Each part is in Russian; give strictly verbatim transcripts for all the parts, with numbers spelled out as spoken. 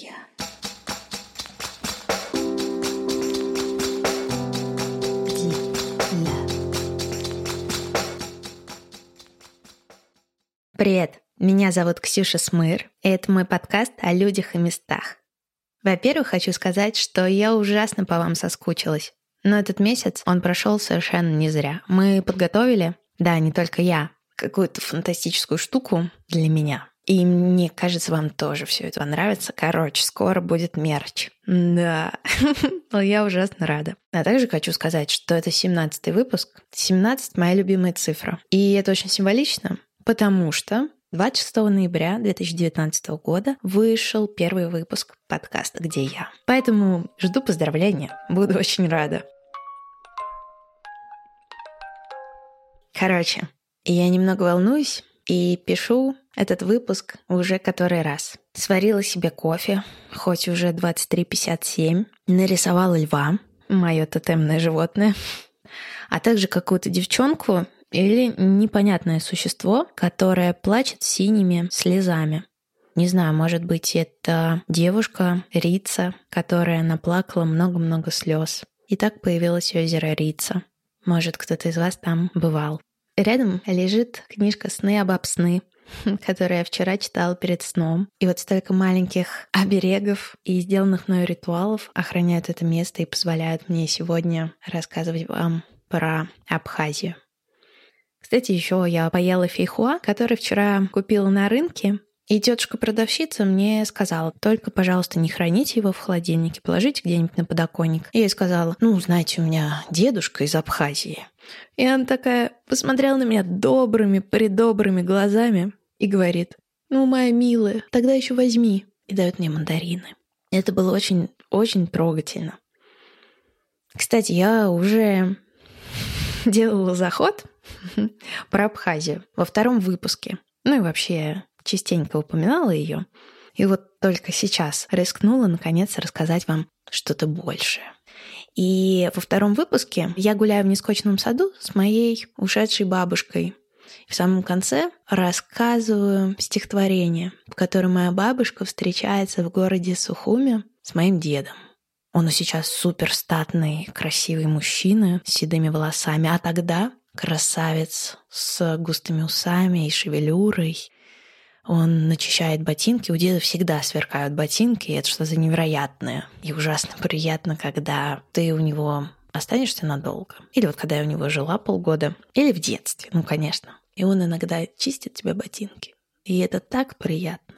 я. Где я? Привет, меня зовут Ксюша Смыр, и это мой подкаст о людях и местах. Во-первых, хочу сказать, что я ужасно по вам соскучилась. Но этот месяц он прошел совершенно не зря. Мы подготовили, да, не только я, какую-то фантастическую штуку для меня. И мне кажется, вам тоже все это понравится. Короче, скоро будет мерч. Да, но я ужасно рада. А также хочу сказать, что это семнадцатый выпуск. семнадцать — моя любимая цифра. И это очень символично, потому что двадцать шестого ноября две тысячи девятнадцатого года вышел первый выпуск подкаста «Где я?». Поэтому жду поздравления, буду очень рада. Короче, я немного волнуюсь и пишу этот выпуск уже который раз. Сварила себе кофе, хоть уже двадцать три пятьдесят семь, нарисовала льва, мое тотемное животное, а также какую-то девчонку, или непонятное существо, которое плачет синими слезами. Не знаю, может быть, это девушка Рица, которая наплакала много-много слез. И так появилось озеро Рица. Может, кто-то из вас там бывал. Рядом лежит книжка «Сны об обсны», которую я вчера читала перед сном. И вот столько маленьких оберегов и сделанных мною ритуалов охраняют это место и позволяют мне сегодня рассказывать вам про Абхазию. Кстати, еще я поела фейхоа, который вчера купила на рынке, и тетушка-продавщица мне сказала: только, пожалуйста, не храните его в холодильнике, положите где-нибудь на подоконник. И я ей сказала: ну, знаете, у меня дедушка из Абхазии. И она такая посмотрела на меня добрыми-предобрыми глазами и говорит: ну, моя милая, тогда еще возьми. И дает мне мандарины. Это было очень-очень трогательно. Кстати, я уже делала заход про Абхазию во втором выпуске. Ну и вообще частенько упоминала ее. И вот только сейчас рискнула наконец рассказать вам что-то большее. И во втором выпуске я гуляю в Нескучном саду с моей ушедшей бабушкой. В самом конце рассказываю стихотворение, в котором моя бабушка встречается в городе Сухуми с моим дедом. Он сейчас суперстатный, красивый мужчина с седыми волосами, а тогда красавец с густыми усами и шевелюрой. Он начищает ботинки. У деда всегда сверкают ботинки, и это что-то невероятное. И ужасно приятно, когда ты у него останешься надолго. Или вот когда я у него жила полгода. Или в детстве, ну, конечно. И он иногда чистит тебе ботинки. И это так приятно.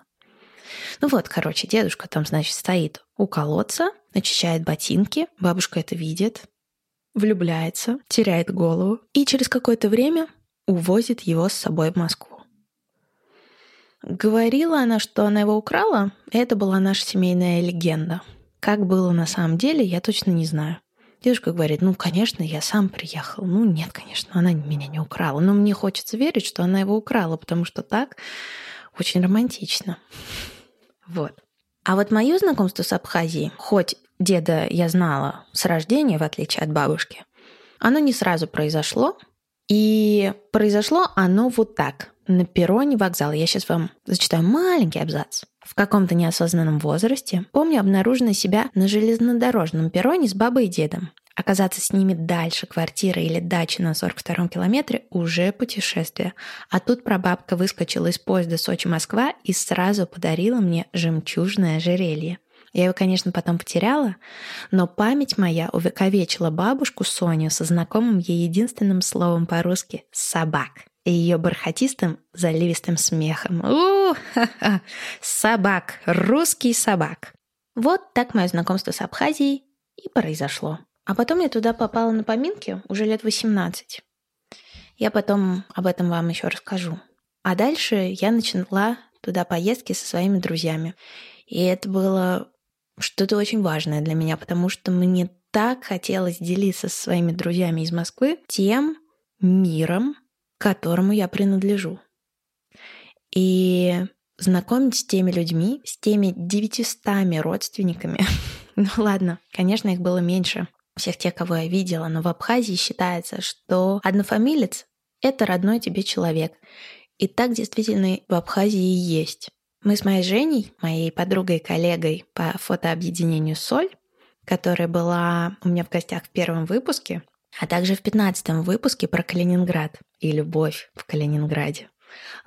Ну вот, короче, дедушка там, значит, стоит у колодца, начищает ботинки. Бабушка это видит, влюбляется, теряет голову и через какое-то время увозит его с собой в Москву. Говорила она, что она его украла, и это была наша семейная легенда. Как было на самом деле, я точно не знаю. Девушка говорит: ну, конечно, я сам приехал. Ну, нет, конечно, она меня не украла. Но мне хочется верить, что она его украла, потому что так очень романтично. Вот. А вот мое знакомство с Абхазией, хоть деда я знала с рождения, в отличие от бабушки, оно не сразу произошло. И произошло оно вот так, на перроне вокзала. Я сейчас вам зачитаю маленький абзац. В каком-то неосознанном возрасте, помню, обнаружила себя на железнодорожном перроне с бабой и дедом. Оказаться с ними дальше квартиры или дачи на сорок втором километре уже путешествие. А тут прабабка выскочила из поезда Сочи-Москва и сразу подарила мне жемчужное ожерелье. Я его, конечно, потом потеряла, но память моя увековечила бабушку Соню со знакомым ей единственным словом по-русски «собак» и ее бархатистым заливистым смехом. У-у-у, ха-ха, собак, русский собак. Вот так мое знакомство с Абхазией и произошло. А потом я туда попала на поминки уже лет восемнадцать. Я потом об этом вам еще расскажу. А дальше я начала туда поездки со своими друзьями. И это было что-то очень важное для меня, потому что мне так хотелось делиться со своими друзьями из Москвы тем миром, к которому я принадлежу. И знакомить с теми людьми, с теми девятистами родственниками. Ну ладно, конечно, их было меньше всех тех, кого я видела, но в Абхазии считается, что однофамилец — это родной тебе человек. И так действительно в Абхазии есть. Мы с моей Женей, моей подругой-коллегой по фотообъединению «Соль», которая была у меня в гостях в первом выпуске, а также в пятнадцатом выпуске про Калининград и любовь в Калининграде.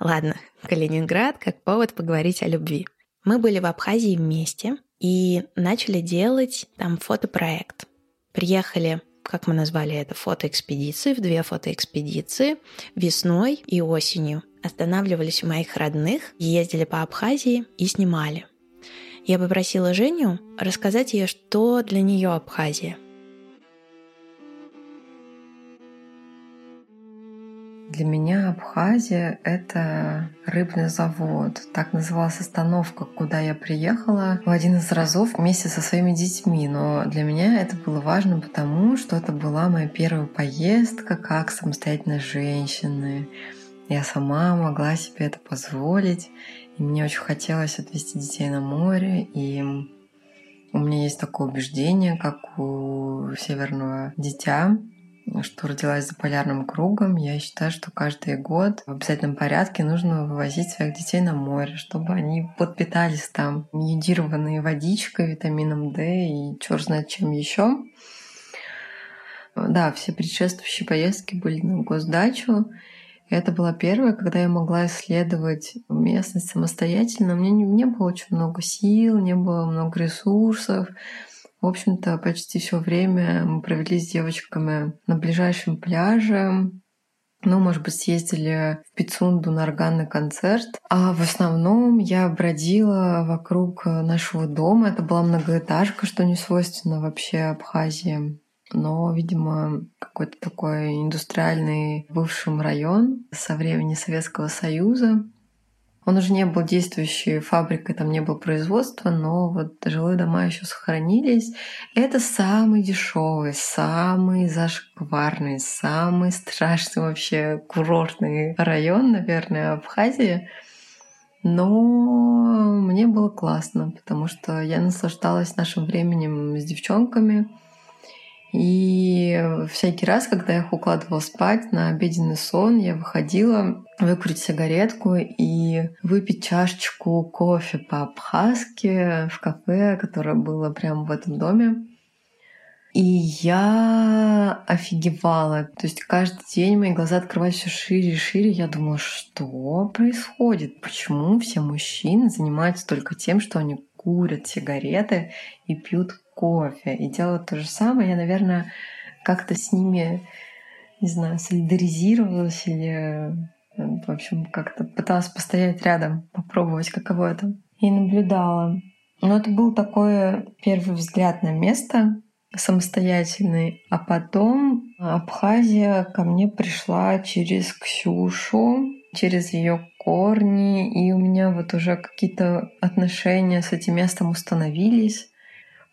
Ладно, Калининград как повод поговорить о любви. Мы были в Абхазии вместе и начали делать там фотопроект. Приехали, как мы назвали это, фотоэкспедиции, в две фотоэкспедиции весной и осенью. Останавливались у моих родных, ездили по Абхазии и снимали. Я попросила Женю рассказать ей, что для нее Абхазия. Для меня Абхазия — это рыбный завод. Так называлась остановка, куда я приехала в один из разов вместе со своими детьми. Но для меня это было важно, потому что это была моя первая поездка как самостоятельной женщины. Я сама могла себе это позволить, и мне очень хотелось отвезти детей на море, и у меня есть такое убеждение, как у северного дитя, что родилась за полярным кругом. Я считаю, что каждый год в обязательном порядке нужно вывозить своих детей на море, чтобы они подпитались там йодированной водичкой, витамином Д и черт знает чем еще. Да, все предшествующие поездки были на госдачу. Это была первая, когда я могла исследовать местность самостоятельно. У меня не, не было очень много сил, не было много ресурсов. В общем-то, почти все время мы провели с девочками на ближайшем пляже. Ну, может быть, съездили в Пицунду на органный концерт. А в основном я бродила вокруг нашего дома. Это была многоэтажка, что не свойственно вообще Абхазии. Но, видимо, какой-то такой индустриальный бывший район со времени Советского Союза. Он уже не был действующей фабрикой, там не было производства, но вот жилые дома еще сохранились. Это самый дешевый, самый зашкварный, самый страшный вообще курортный район, наверное, Абхазии. Но мне было классно, потому что я наслаждалась нашим временем с девчонками. И всякий раз, когда я их укладывала спать на обеденный сон, я выходила выкурить сигаретку и выпить чашечку кофе по-абхазски в кафе, которое было прямо в этом доме. И я офигевала. То есть каждый день мои глаза открывались все шире и шире. Я думала, что происходит? Почему все мужчины занимаются только тем, что они курят сигареты и пьют кофе и делала то же самое. Я, наверное, как-то с ними, не знаю, солидаризировалась или, в общем, как-то пыталась постоять рядом, попробовать, каково это. И наблюдала. Но это был такой первый взгляд на место самостоятельный. А потом Абхазия ко мне пришла через Ксюшу, через ее корни, и у меня вот уже какие-то отношения с этим местом установились.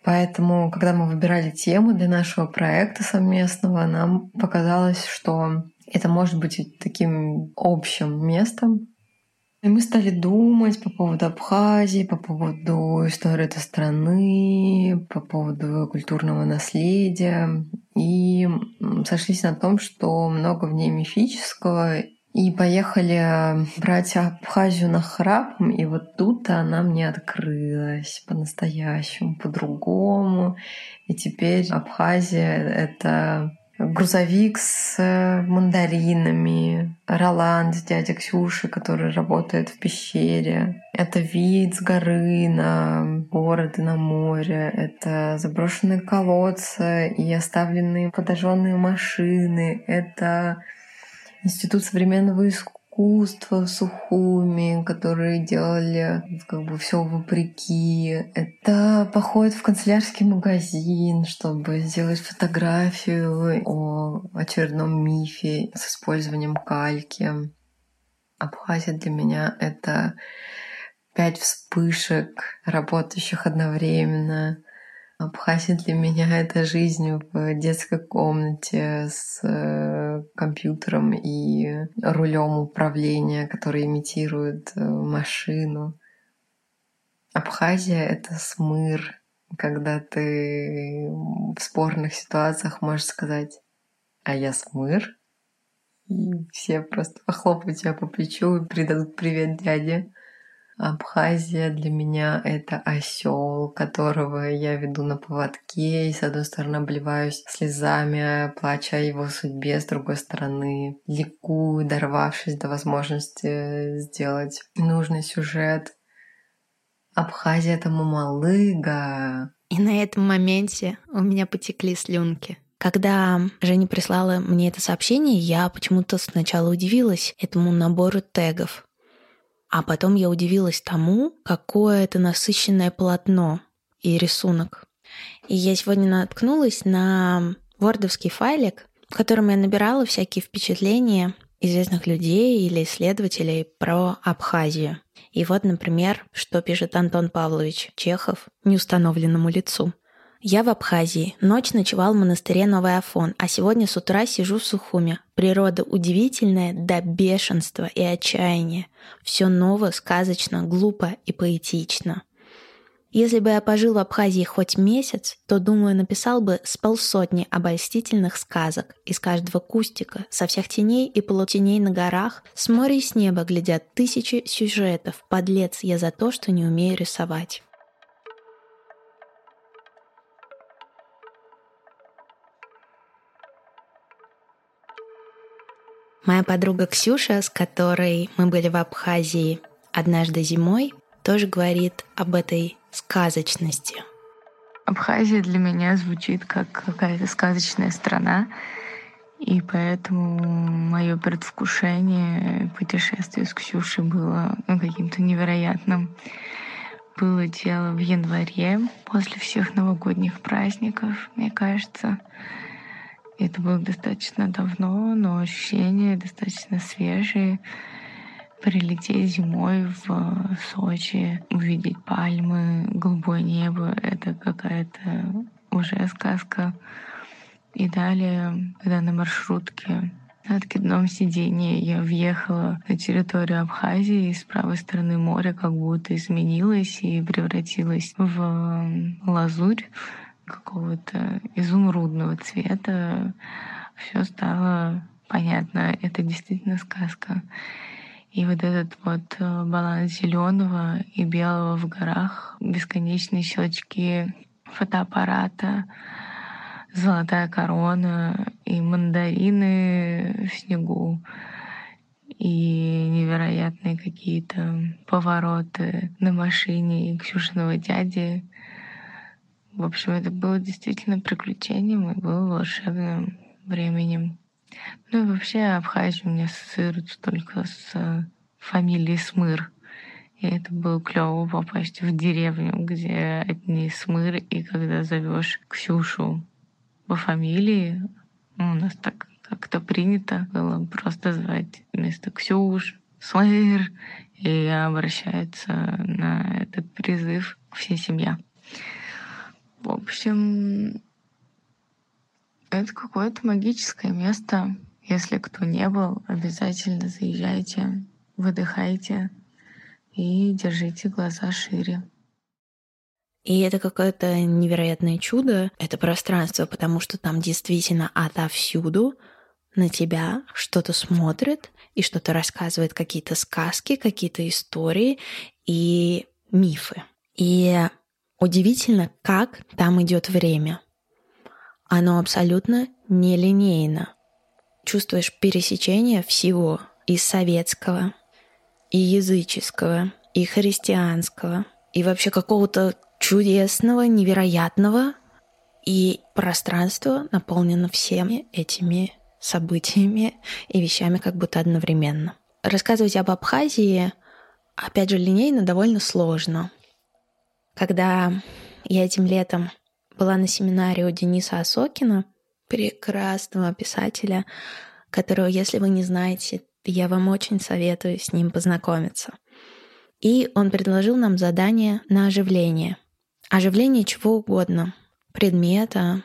Поэтому, когда мы выбирали тему для нашего проекта совместного, нам показалось, что это может быть таким общим местом. И мы стали думать по поводу Абхазии, по поводу истории этой страны, по поводу культурного наследия. И сошлись на том, что много в ней мифического. И поехали брать Абхазию на храп, и вот тут-то она мне открылась по-настоящему, по-другому. И теперь Абхазия — это грузовик с мандаринами, Роланд, дядя Ксюши, который работает в пещере. Это вид с горы на город и на море. Это заброшенные колодцы и оставленные подожженные машины. Это Институт современного искусства в Сухуми, которые делали как бы все вопреки. Это поход в канцелярский магазин, чтобы сделать фотографию о очередном мифе с использованием кальки. Абхазия для меня — это пять вспышек, работающих одновременно. Абхазия для меня — это жизнь в детской комнате с компьютером и рулем управления, который имитирует машину. Абхазия — это смыр, когда ты в спорных ситуациях можешь сказать «а я смыр», и все просто похлопают тебя по плечу и передадут «привет, дядя». Абхазия для меня — это осел, которого я веду на поводке, и, с одной стороны, обливаюсь слезами, плача о его судьбе, с другой стороны, ликую, дорвавшись до возможности сделать нужный сюжет. Абхазия — это мамалыга. И на этом моменте у меня потекли слюнки. Когда Женя прислала мне это сообщение, я почему-то сначала удивилась этому набору тегов. А потом я удивилась тому, какое это насыщенное полотно и рисунок. И я сегодня наткнулась на вордовский файлик, в котором я набирала всякие впечатления известных людей или исследователей про Абхазию. И вот, например, что пишет Антон Павлович Чехов неустановленному лицу. «Я в Абхазии. Ночь ночевал в монастыре Новый Афон, а сегодня с утра сижу в Сухуми. Природа удивительная до бешенства и отчаяния. Все ново, сказочно, глупо и поэтично. Если бы я пожил в Абхазии хоть месяц, то, думаю, написал бы с полсотни обольстительных сказок из каждого кустика, со всех теней и полутеней на горах, с моря и с неба глядят тысячи сюжетов. Подлец я за то, что не умею рисовать». Моя подруга Ксюша, с которой мы были в Абхазии однажды зимой, тоже говорит об этой сказочности. Абхазия для меня звучит как какая-то сказочная страна, и поэтому мое предвкушение путешествия с Ксюшей было ну, каким-то невероятным. Было дело в январе, после всех новогодних праздников, мне кажется. Это было достаточно давно, но ощущения достаточно свежие. Прилететь зимой в Сочи, увидеть пальмы, голубое небо — это какая-то уже сказка. И далее, когда на маршрутке на откидном сиденье я въехала на территорию Абхазии, и с правой стороны моря как будто изменилось и превратилось в лазурь какого-то изумрудного цвета, все стало понятно. Это действительно сказка. И вот этот вот баланс зеленого и белого в горах, бесконечные щелчки фотоаппарата, золотая корона и мандарины в снегу, и невероятные какие-то повороты на машине и Ксюшиного дяди. В общем, это было действительно приключением и было волшебным временем. Ну и вообще Абхазия у меня ассоциируется только с фамилией Смыр. И это было клево попасть в деревню, где одни Смыр, и когда зовешь Ксюшу по фамилии, ну, у нас так как-то принято было просто звать вместо Ксюш Смыр, и обращается на этот призыв вся семья. В общем, это какое-то магическое место. Если кто не был, обязательно заезжайте, выдыхайте и держите глаза шире. И это какое-то невероятное чудо, это пространство, потому что там действительно отовсюду на тебя что-то смотрит и что-то рассказывает, какие-то сказки, какие-то истории и мифы. И удивительно, как там идет время. Оно абсолютно нелинейно. Чувствуешь пересечение всего и советского, и языческого, и христианского, и вообще какого-то чудесного, невероятного. И пространство наполнено всеми этими событиями и вещами как будто одновременно. Рассказывать об Абхазии, опять же, линейно довольно сложно. Когда я этим летом была на семинаре у Дениса Осокина, прекрасного писателя, которого, если вы не знаете, я вам очень советую с ним познакомиться. И он предложил нам задание на оживление. Оживление чего угодно. Предмета,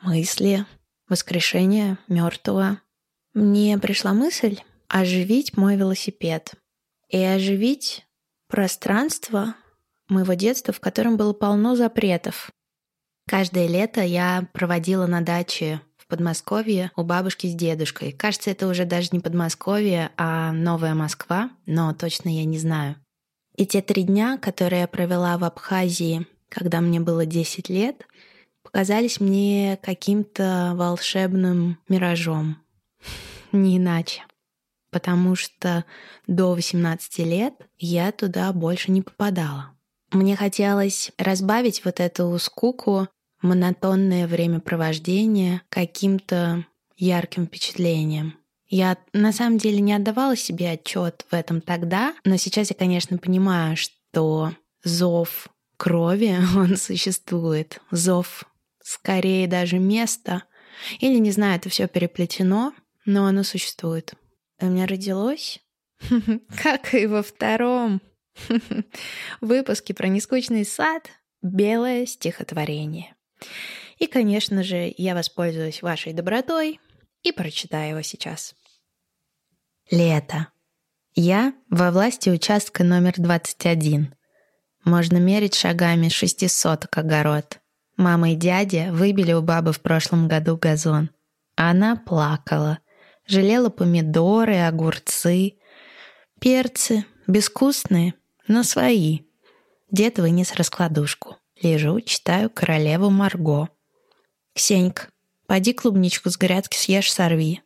мысли, воскрешение мертвого. Мне пришла мысль оживить мой велосипед и оживить пространство моего детства, в котором было полно запретов. Каждое лето я проводила на даче в Подмосковье у бабушки с дедушкой. Кажется, это уже даже не Подмосковье, а Новая Москва, но точно я не знаю. И те три дня, которые я провела в Абхазии, когда мне было десять лет, показались мне каким-то волшебным миражом. Не иначе. Потому что до восемнадцати лет я туда больше не попадала. Мне хотелось разбавить вот эту скуку, монотонное времяпровождение каким-то ярким впечатлением. Я на самом деле не отдавала себе отчет в этом тогда, но сейчас я, конечно, понимаю, что зов крови, он существует. Зов скорее даже места. Или, не знаю, это все переплетено, но оно существует. У меня родилось, как и во втором выпуске про «Нескучный сад», белое стихотворение. И, конечно же, я воспользуюсь вашей добротой и прочитаю его сейчас. Лето. Я во власти участка номер двадцать один. Можно мерить шагами шестисоток огород. Мама и дядя выбили у бабы в прошлом году газон. Она плакала, жалела помидоры, огурцы, перцы, безвкусные, но свои. Дед вынес раскладушку. Лежу, читаю «Королеву Марго». «Ксенька, поди клубничку с грядки съешь, сорви».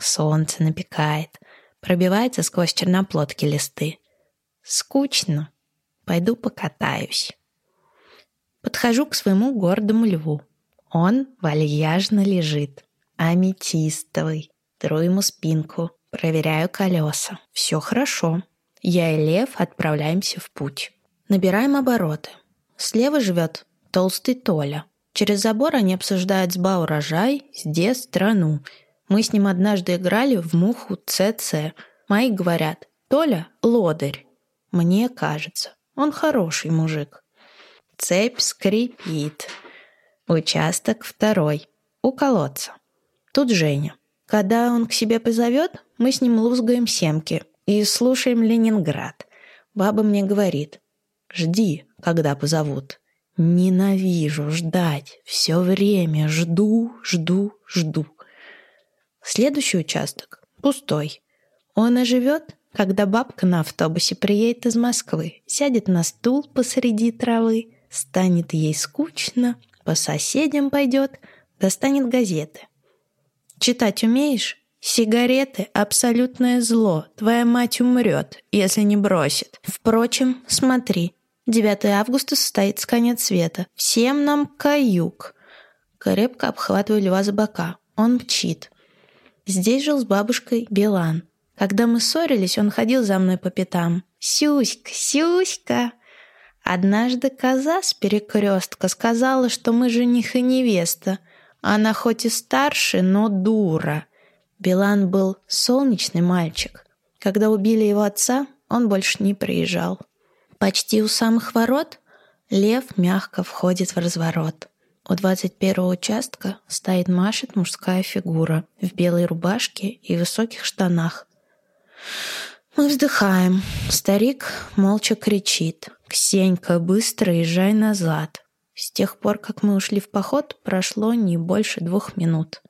Солнце напекает, пробивается сквозь черноплодки листы. «Скучно. Пойду покатаюсь». Подхожу к своему гордому льву. Он вальяжно лежит, аметистовый. Тру ему спинку, проверяю колеса. Все хорошо. Я и лев отправляемся в путь. Набираем обороты. Слева живет толстый Толя. Через забор они обсуждают с Ба урожай, с Де страну. Мы с ним однажды играли в муху ЦЦ. Мои говорят: «Толя — лодырь». Мне кажется, он хороший мужик. Цепь скрипит. Участок второй. У колодца. Тут Женя. Когда он к себе позовет, мы с ним лузгаем семки и слушаем «Ленинград». Баба мне говорит: «Жди, когда позовут». Ненавижу ждать. Все время жду, жду, жду. Следующий участок пустой. Он оживет, когда бабка на автобусе приедет из Москвы, сядет на стул посреди травы, станет ей скучно, по соседям пойдет, достанет газеты. «Читать умеешь? Сигареты — абсолютное зло. Твоя мать умрет, если не бросит. Впрочем, смотри. девятого августа состоится конец света. Всем нам каюк». Крепко обхватываю льва за бока. Он мчит. Здесь жил с бабушкой Билан. Когда мы ссорились, он ходил за мной по пятам. «Сюська, Сюська!» Однажды коза с перекрестка сказала, что мы жених и невеста. Она хоть и старше, но дура. Билан был солнечный мальчик. Когда убили его отца, он больше не приезжал. Почти у самых ворот лев мягко входит в разворот. У двадцать первого участка стоит, машет мужская фигура в белой рубашке и высоких штанах. Мы вздыхаем. Старик молча кричит: «Ксенька, быстро езжай назад». С тех пор, как мы ушли в поход, прошло не больше двух минут.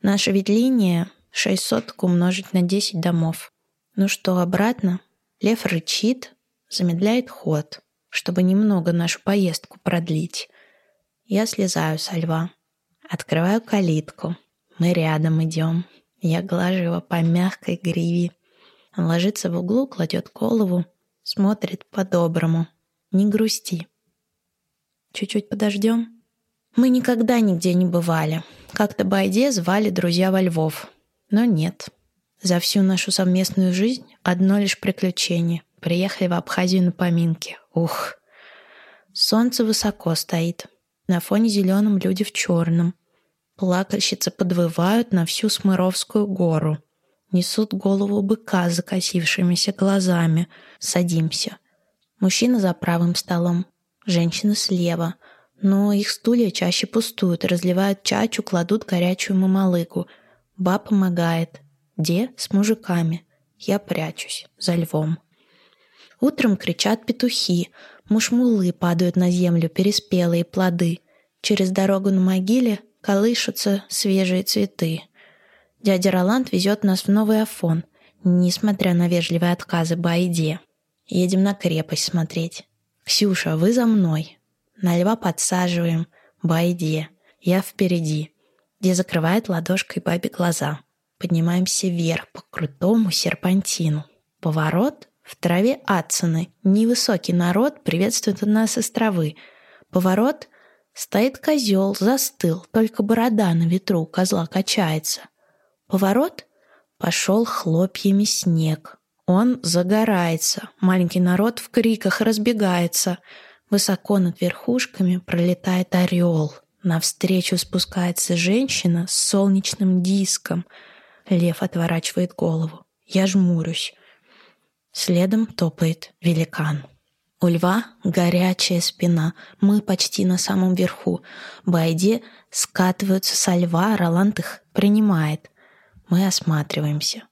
Наша ведь линия шестьсот умножить на десять домов. Ну что, обратно? Лев рычит, замедляет ход, чтобы немного нашу поездку продлить. Я слезаю со льва, открываю калитку. Мы рядом идем. Я глажу его по мягкой гриве. Он ложится в углу, кладет голову, смотрит по-доброму. Не грусти. Чуть-чуть подождем. Мы никогда нигде не бывали. Как-то Байде звали друзья во Львов. Но нет. За всю нашу совместную жизнь одно лишь приключение. Приехали в Абхазию на поминки. Ух! Солнце высоко стоит. На фоне зеленом люди в черном. Плакальщицы подвывают на всю Смыровскую гору. Несут голову быка с закосившимися глазами. Садимся. Мужчина за правым столом, женщина слева. Но их стулья чаще пустуют, разливают чачу, кладут горячую мамалыгу. Ба помогает. Де с мужиками. Я прячусь за львом. Утром кричат петухи. Мушмулы падают на землю, переспелые плоды. Через дорогу на могиле колышутся свежие цветы. Дядя Роланд везет нас в Новый Афон, несмотря на вежливые отказы Байде. Едем на крепость смотреть. Ксюша, вы за мной. На льва подсаживаем. Байде. Я впереди. Где закрывает ладошкой бабе глаза. Поднимаемся вверх по крутому серпантину. Поворот. В траве Ацаны. Невысокий народ приветствует нас из травы. Поворот. Стоит козел, застыл. Только борода на ветру у козла качается. Поворот. Пошел хлопьями снег. Он загорается. Маленький народ в криках разбегается. Высоко над верхушками пролетает орел. Навстречу спускается женщина с солнечным диском. Лев отворачивает голову. Я жмурюсь. Следом топает великан. У льва горячая спина. Мы почти на самом верху. Байде скатываются со льва, Роланд их принимает. Мы осматриваемся.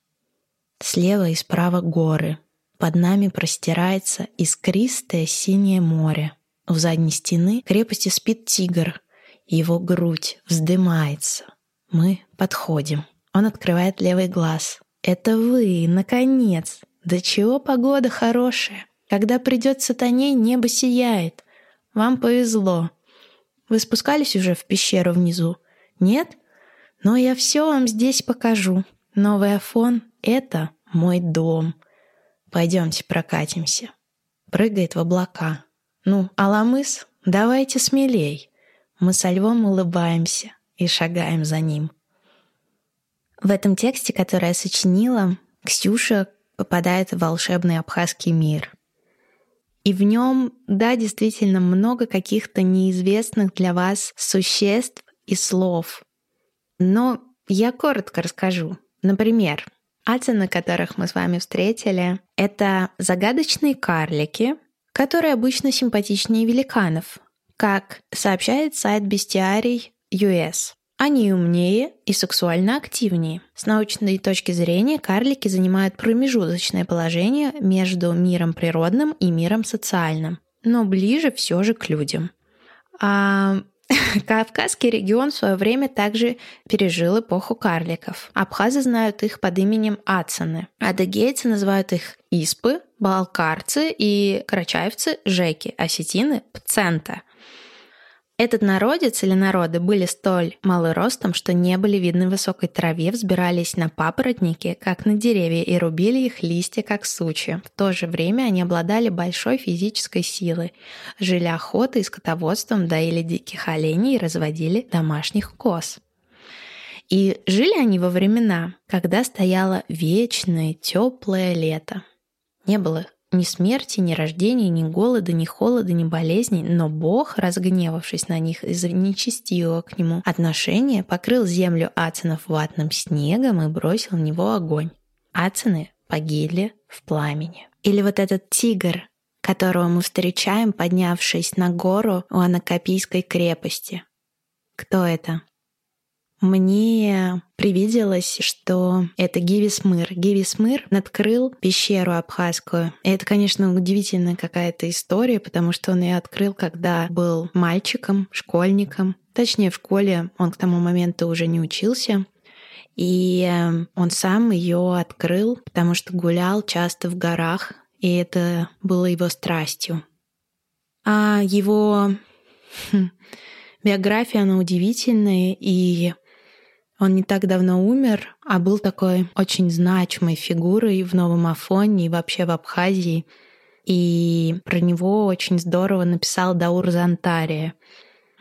Слева и справа горы. Под нами простирается искристое синее море. У задней стены крепости спит тигр. Его грудь вздымается. Мы подходим. Он открывает левый глаз. «Это вы, наконец! Да чего погода хорошая! Когда придет Сатаней, небо сияет. Вам повезло. Вы спускались уже в пещеру внизу? Нет? Но я все вам здесь покажу. Новый Афон — это мой дом. Пойдемте прокатимся». Прыгает в облака. «Ну, Аламыс, давайте смелей». Мы со львом улыбаемся и шагаем за ним. В этом тексте, который я сочинила, Ксюша попадает в волшебный абхазский мир. И в нем, да, действительно много каких-то неизвестных для вас существ и слов. Но я коротко расскажу. Например, ацаны, которых мы с вами встретили, это загадочные карлики, которые обычно симпатичнее великанов, как сообщает сайт Bestiary точка ю эс. Они умнее и сексуально активнее. С научной точки зрения карлики занимают промежуточное положение между миром природным и миром социальным, но ближе все же к людям. А... Кавказский регион в свое время также пережил эпоху карликов. Абхазы знают их под именем ацаны. Адыгейцы называют их испы, балкарцы и карачаевцы – жеки, осетины – пцента. Этот народец или народы были столь малы ростом, что не были видны в высокой траве, взбирались на папоротники, как на деревья, и рубили их листья, как сучья. В то же время они обладали большой физической силой, жили охотой и скотоводством, доили диких оленей и разводили домашних коз. И жили они во времена, когда стояло вечное теплое лето. Не было ни смерти, ни рождения, ни голода, ни холода, ни болезней, но Бог, разгневавшись на них из-за нечестивого к нему отношения, покрыл землю ацанов ватным снегом и бросил в него огонь. Ацаны погибли в пламени. Или вот этот тигр, которого мы встречаем, поднявшись на гору у Анакопийской крепости. Кто это? Мне привиделось, что это Гиви Смыр. Гиви Смыр открыл пещеру абхазскую. И это, конечно, удивительная какая-то история, потому что он ее открыл, когда был мальчиком, школьником. Точнее, в школе он к тому моменту уже не учился. И он сам ее открыл, потому что гулял часто в горах, и это было его страстью. А его биография, она удивительная, и... Он не так давно умер, а был такой очень значимой фигурой в Новом Афоне и вообще в Абхазии. И про него очень здорово написал Даур Зантария.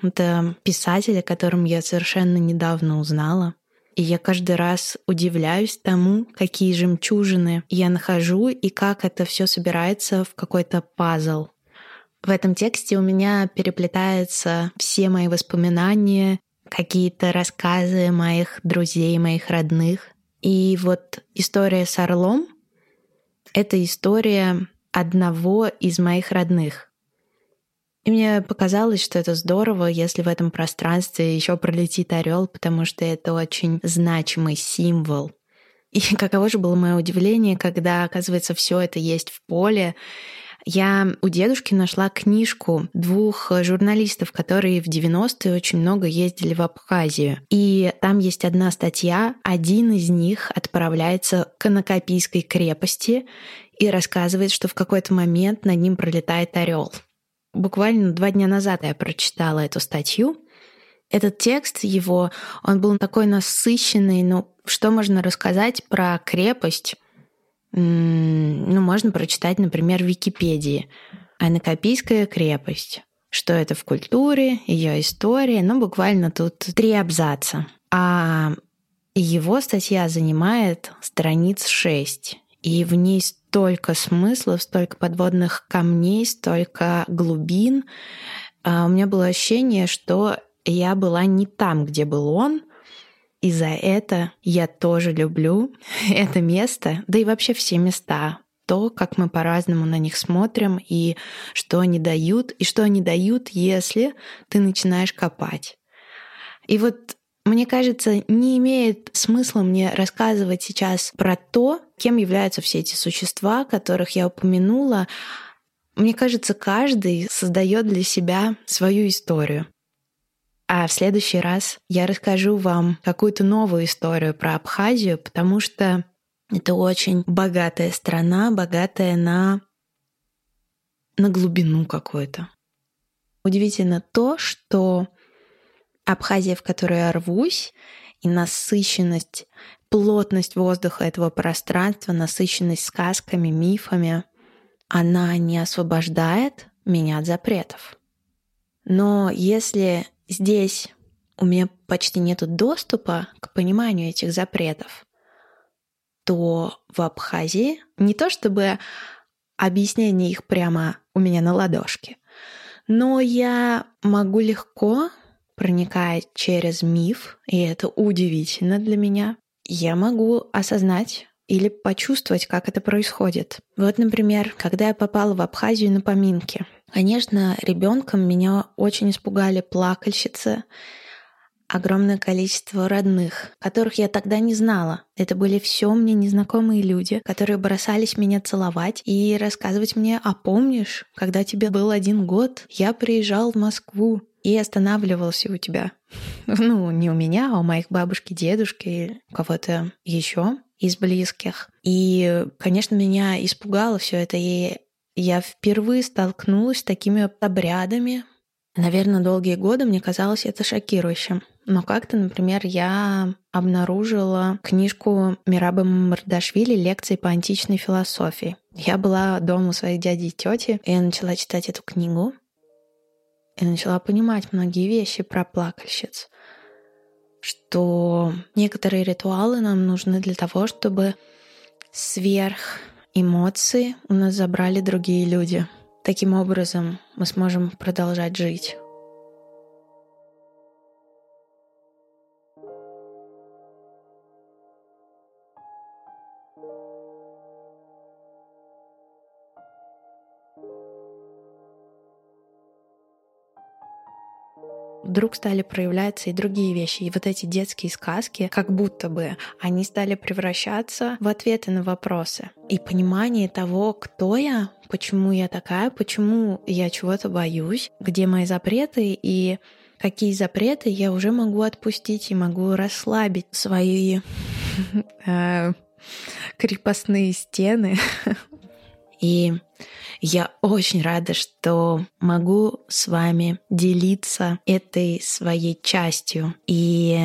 Это писатель, о котором я совершенно недавно узнала. И я каждый раз удивляюсь тому, какие жемчужины я нахожу и как это все собирается в какой-то пазл. В этом тексте у меня переплетаются все мои воспоминания, какие-то рассказы моих друзей, моих родных. И вот история с орлом — это история одного из моих родных. И мне показалось, что это здорово, если в этом пространстве еще пролетит орел, потому что это очень значимый символ. И каково же было мое удивление, когда, оказывается, все это есть в поле, Я у дедушки нашла книжку двух журналистов, которые в девяностые очень много ездили в Абхазию. И там есть одна статья. Один из них отправляется к Анакопийской крепости и рассказывает, что в какой-то момент над ним пролетает орел. Буквально два дня назад я прочитала эту статью. Этот текст его, он был такой насыщенный, ну, что можно рассказать про крепость? Ну, можно прочитать, например, в Википедии. Анакопийская крепость. Что это в культуре, ее история, ну, буквально тут три абзаца. А его статья занимает страниц шесть, и в ней столько смыслов, столько подводных камней, столько глубин. А у меня было ощущение, что я была не там, где был он, и за это я тоже люблю это место, да и вообще все места. То, как мы по-разному на них смотрим, и что они дают, и что они дают, если ты начинаешь копать. И вот, мне кажется, не имеет смысла мне рассказывать сейчас про то, кем являются все эти существа, которых я упомянула. Мне кажется, каждый создает для себя свою историю. А в следующий раз я расскажу вам какую-то новую историю про Абхазию, потому что это очень богатая страна, богатая на, на глубину какую-то. Удивительно то, что Абхазия, в которую я рвусь, и насыщенность, плотность воздуха этого пространства, насыщенность сказками, мифами, она не освобождает меня от запретов. Но если здесь у меня почти нет доступа к пониманию этих запретов, то в Абхазии не то чтобы объяснение их прямо у меня на ладошке, но я могу легко, проникая через миф, и это удивительно для меня, я могу осознать или почувствовать, как это происходит. Вот, например, когда я попала в Абхазию на поминки, конечно, ребенком меня очень испугали плакальщицы, огромное количество родных, которых я тогда не знала. Это были все мне незнакомые люди, которые бросались меня целовать и рассказывать мне: «А помнишь, когда тебе был один год, я приезжал в Москву и останавливался у тебя». Ну, не у меня, а у моих бабушки, дедушки, у кого-то еще из близких. И, конечно, меня испугало все это, и я впервые столкнулась с такими обрядами. Наверное, долгие годы мне казалось это шокирующим. Но как-то, например, я обнаружила книжку Мераба Мамардашвили «Лекции по античной философии». Я была дома у своих дяди и тети, и я начала читать эту книгу. И начала понимать многие вещи про плакальщиц. Что некоторые ритуалы нам нужны для того, чтобы сверх эмоции у нас забрали другие люди. Таким образом, мы сможем продолжать жить. Вдруг стали проявляться и другие вещи. И вот эти детские сказки, как будто бы, они стали превращаться в ответы на вопросы. И понимание того, кто я, почему я такая, почему я чего-то боюсь, где мои запреты и какие запреты я уже могу отпустить и могу расслабить свои крепостные стены. И я очень рада, что могу с вами делиться этой своей частью. И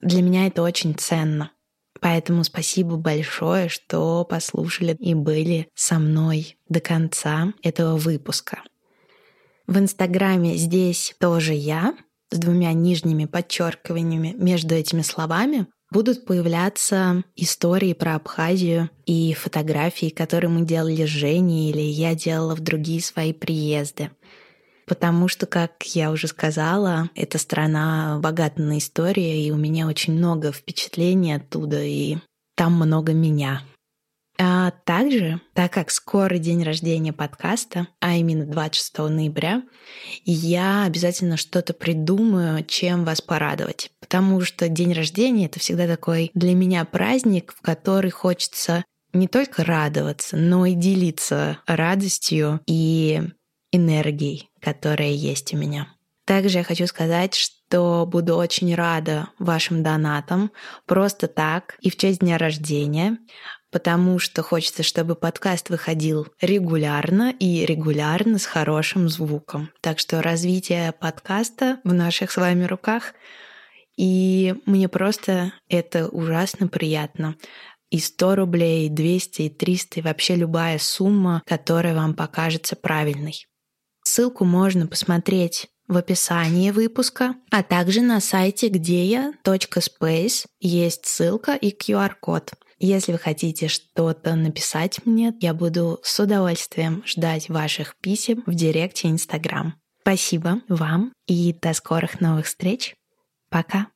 для меня это очень ценно. Поэтому спасибо большое, что послушали и были со мной до конца этого выпуска. В Инстаграме здесь тоже я, с двумя нижними подчеркиваниями между этими словами. Будут появляться истории про Абхазию и фотографии, которые мы делали с Женей или я делала в другие свои приезды. Потому что, как я уже сказала, эта страна богата на истории, и у меня очень много впечатлений оттуда, и там много меня. А также, так как скоро день рождения подкаста, а именно двадцать шестого ноября, я обязательно что-то придумаю, чем вас порадовать. Потому что день рождения — это всегда такой для меня праздник, в который хочется не только радоваться, но и делиться радостью и энергией, которая есть у меня. Также я хочу сказать, что буду очень рада вашим донатам просто так и в честь дня рождения, потому что хочется, чтобы подкаст выходил регулярно и регулярно с хорошим звуком. Так что развитие подкаста в наших с вами руках, и мне просто это ужасно приятно. И сто рублей, и двести, и триста, и вообще любая сумма, которая вам покажется правильной. Ссылку можно посмотреть в описании выпуска, а также на сайте где я точка спейс есть ссылка и ку ар код. Если вы хотите что-то написать мне, я буду с удовольствием ждать ваших писем в директе Инстаграм. Спасибо вам и до скорых новых встреч. Пока!